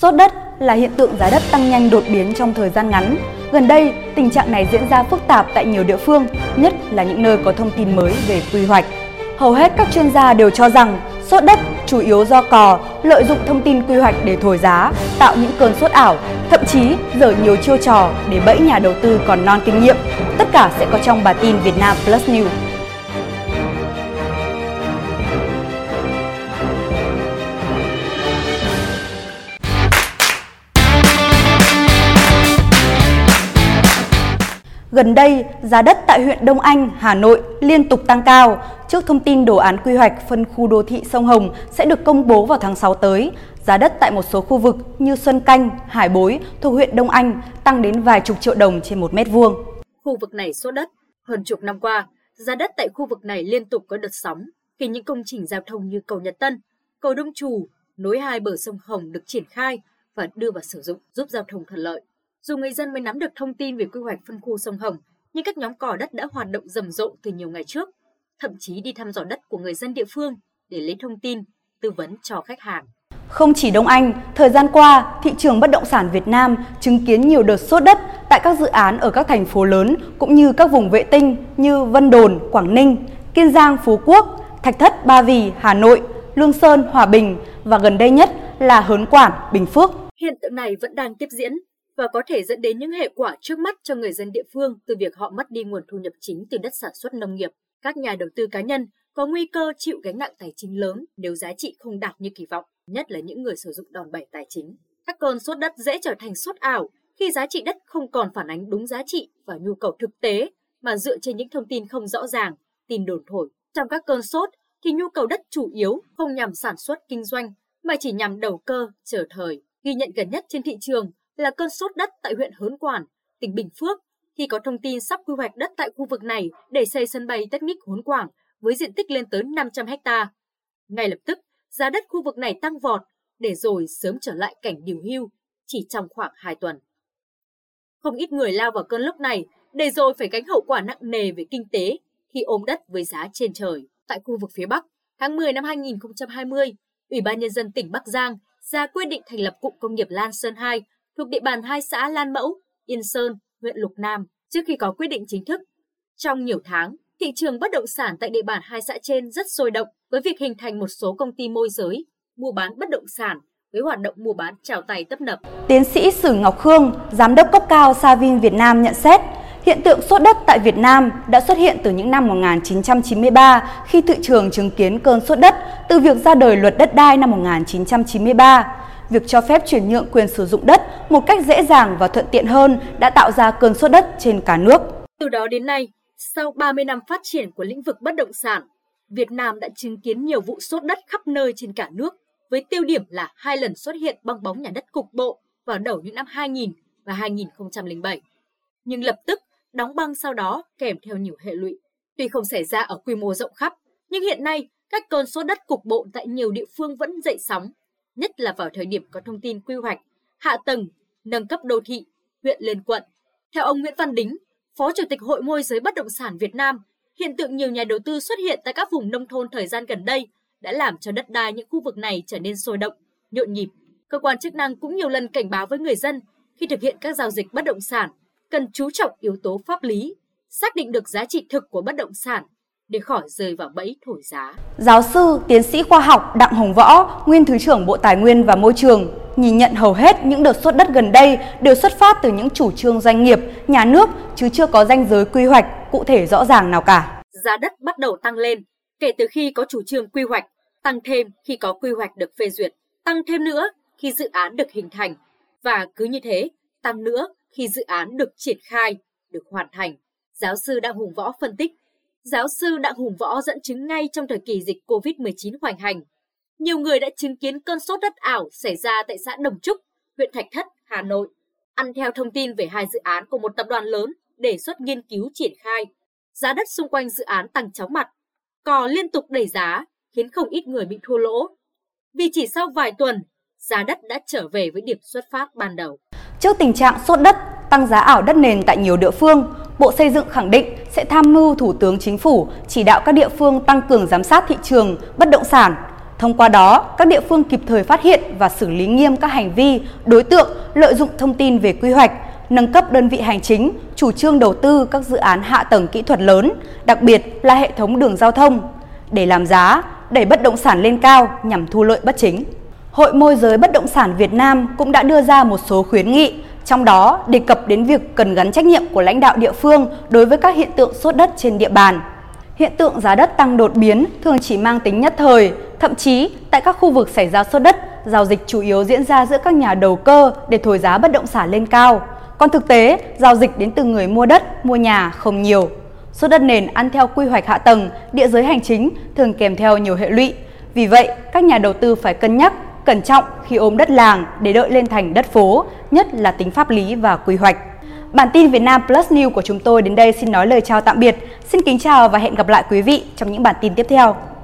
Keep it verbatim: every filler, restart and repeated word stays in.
Sốt đất là hiện tượng giá đất tăng nhanh đột biến trong thời gian ngắn. Gần đây, tình trạng này diễn ra phức tạp tại nhiều địa phương, nhất là những nơi có thông tin mới về quy hoạch. Hầu hết các chuyên gia đều cho rằng sốt đất chủ yếu do cò lợi dụng thông tin quy hoạch để thổi giá, tạo những cơn sốt ảo, thậm chí giở nhiều chiêu trò để bẫy nhà đầu tư còn non kinh nghiệm. Tất cả sẽ có trong bản tin Việt Nam Plus News. Gần đây, giá đất tại huyện Đông Anh, Hà Nội liên tục tăng cao. Trước thông tin đồ án quy hoạch phân khu đô thị Sông Hồng sẽ được công bố vào tháng sáu tới, giá đất tại một số khu vực như Xuân Canh, Hải Bối thuộc huyện Đông Anh tăng đến vài chục triệu đồng trên một mét vuông. Khu vực này sốt đất. Hơn chục năm qua, giá đất tại khu vực này liên tục có đợt sóng khi những công trình giao thông như cầu Nhật Tân, cầu Đông Trù nối hai bờ sông Hồng được triển khai và đưa vào sử dụng giúp giao thông thuận lợi. Dù người dân mới nắm được thông tin về quy hoạch phân khu sông Hồng, nhưng các nhóm cò đất đã hoạt động rầm rộ từ nhiều ngày trước, thậm chí đi thăm dò đất của người dân địa phương để lấy thông tin, tư vấn cho khách hàng. Không chỉ Đông Anh, thời gian qua, thị trường bất động sản Việt Nam chứng kiến nhiều đợt sốt đất tại các dự án ở các thành phố lớn cũng như các vùng vệ tinh như Vân Đồn, Quảng Ninh, Kiên Giang, Phú Quốc, Thạch Thất, Ba Vì, Hà Nội, Lương Sơn, Hòa Bình và gần đây nhất là Hớn Quản, Bình Phước. Hiện tượng này vẫn đang tiếp diễn và có thể dẫn đến những hệ quả trước mắt cho người dân địa phương từ việc họ mất đi nguồn thu nhập chính từ đất sản xuất nông nghiệp. Các nhà đầu tư cá nhân có nguy cơ chịu gánh nặng tài chính lớn nếu giá trị không đạt như kỳ vọng, nhất là những người sử dụng đòn bẩy tài chính. Các cơn sốt đất dễ trở thành sốt ảo khi giá trị đất không còn phản ánh đúng giá trị và nhu cầu thực tế mà dựa trên những thông tin không rõ ràng, tin đồn thổi. Trong các cơn sốt thì nhu cầu đất chủ yếu không nhằm sản xuất kinh doanh mà chỉ nhằm đầu cơ, chờ thời. Ghi nhận gần nhất trên thị trường là cơn sốt đất tại huyện Hớn Quản, tỉnh Bình Phước, khi có thông tin sắp quy hoạch đất tại khu vực này để xây sân bay Technic Hớn Quản với diện tích lên tới năm trăm héc ta. Ngay lập tức, giá đất khu vực này tăng vọt để rồi sớm trở lại cảnh điều hưu chỉ trong khoảng hai tuần. Không ít người lao vào cơn lốc này để rồi phải gánh hậu quả nặng nề về kinh tế khi ôm đất với giá trên trời. Tại khu vực phía Bắc, tháng mười năm hai nghìn không trăm hai mươi, Ủy ban Nhân dân tỉnh Bắc Giang ra quyết định thành lập Cụm Công nghiệp Lan Sơn hai thuộc địa bàn hai xã Lan Mẫu, Yên Sơn, huyện Lục Nam trước khi có quyết định chính thức. Trong nhiều tháng, thị trường bất động sản tại địa bàn hai xã trên rất sôi động với việc hình thành một số công ty môi giới, mua bán bất động sản với hoạt động mua bán chào tay tấp nập. Tiến sĩ Sử Ngọc Khương, giám đốc cấp cao Savin Việt Nam nhận xét, hiện tượng sốt đất tại Việt Nam đã xuất hiện từ những năm một nghìn chín trăm chín mươi ba khi thị trường chứng kiến cơn sốt đất từ việc ra đời luật đất đai năm một nghìn chín trăm chín mươi ba. Việc cho phép chuyển nhượng quyền sử dụng đất một cách dễ dàng và thuận tiện hơn đã tạo ra cơn sốt đất trên cả nước. Từ đó đến nay, sau ba mươi năm phát triển của lĩnh vực bất động sản, Việt Nam đã chứng kiến nhiều vụ sốt đất khắp nơi trên cả nước, với tiêu điểm là hai lần xuất hiện bong bóng nhà đất cục bộ vào đầu những năm hai nghìn và hai nghìn không trăm lẻ bảy. Nhưng lập tức, đóng băng sau đó kèm theo nhiều hệ lụy. Tuy không xảy ra ở quy mô rộng khắp, nhưng hiện nay các cơn sốt đất cục bộ tại nhiều địa phương vẫn dậy sóng, nhất là vào thời điểm có thông tin quy hoạch, hạ tầng, nâng cấp đô thị, huyện lên quận. Theo ông Nguyễn Văn Đính, Phó Chủ tịch Hội Môi giới Bất động sản Việt Nam, hiện tượng nhiều nhà đầu tư xuất hiện tại các vùng nông thôn thời gian gần đây đã làm cho đất đai những khu vực này trở nên sôi động, nhộn nhịp. Cơ quan chức năng cũng nhiều lần cảnh báo với người dân khi thực hiện các giao dịch bất động sản cần chú trọng yếu tố pháp lý, xác định được giá trị thực của bất động sản để khỏi rơi vào bẫy thổi giá. Giáo sư, tiến sĩ khoa học Đặng Hồng Võ, nguyên Thứ trưởng Bộ Tài nguyên và Môi trường, nhìn nhận hầu hết những đợt sốt đất gần đây đều xuất phát từ những chủ trương doanh nghiệp, nhà nước chứ chưa có ranh giới quy hoạch cụ thể rõ ràng nào cả. Giá đất bắt đầu tăng lên kể từ khi có chủ trương quy hoạch, tăng thêm khi có quy hoạch được phê duyệt, tăng thêm nữa khi dự án được hình thành và cứ như thế, tăng nữa khi dự án được triển khai, được hoàn thành. Giáo sư Đặng Hùng Võ phân tích. Giáo sư Đặng Hùng Võ dẫn chứng ngay trong thời kỳ dịch cô vít mười chín hoành hành. Nhiều người đã chứng kiến cơn sốt đất ảo xảy ra tại xã Đồng Trúc, huyện Thạch Thất, Hà Nội, ăn theo thông tin về hai dự án của một tập đoàn lớn đề xuất nghiên cứu triển khai. Giá đất xung quanh dự án tăng chóng mặt, cò liên tục đẩy giá, khiến không ít người bị thua lỗ. Vì chỉ sau vài tuần, giá đất đã trở về với điểm xuất phát ban đầu. Trước tình trạng sốt đất, tăng giá ảo đất nền tại nhiều địa phương, Bộ Xây dựng khẳng định sẽ tham mưu Thủ tướng Chính phủ chỉ đạo các địa phương tăng cường giám sát thị trường bất động sản. Thông qua đó, các địa phương kịp thời phát hiện và xử lý nghiêm các hành vi, đối tượng lợi dụng thông tin về quy hoạch, nâng cấp đơn vị hành chính, chủ trương đầu tư các dự án hạ tầng kỹ thuật lớn, đặc biệt là hệ thống đường giao thông, để làm giá, đẩy bất động sản lên cao nhằm thu lợi bất chính. Hội môi giới bất động sản Việt Nam cũng đã đưa ra một số khuyến nghị, trong đó đề cập đến việc cần gắn trách nhiệm của lãnh đạo địa phương đối với các hiện tượng sốt đất trên địa bàn. Hiện tượng giá đất tăng đột biến thường chỉ mang tính nhất thời, thậm chí tại các khu vực xảy ra sốt đất, giao dịch chủ yếu diễn ra giữa các nhà đầu cơ để thổi giá bất động sản lên cao. Còn thực tế, giao dịch đến từ người mua đất, mua nhà không nhiều. Sốt đất nền ăn theo quy hoạch hạ tầng, địa giới hành chính thường kèm theo nhiều hệ lụy. Vì vậy, các nhà đầu tư phải cân nhắc, cẩn trọng khi ôm đất làng để đợi lên thành đất phố, nhất là tính pháp lý và quy hoạch. Bản tin Việt Nam Plus News của chúng tôi đến đây xin nói lời chào tạm biệt. Xin kính chào và hẹn gặp lại quý vị trong những bản tin tiếp theo.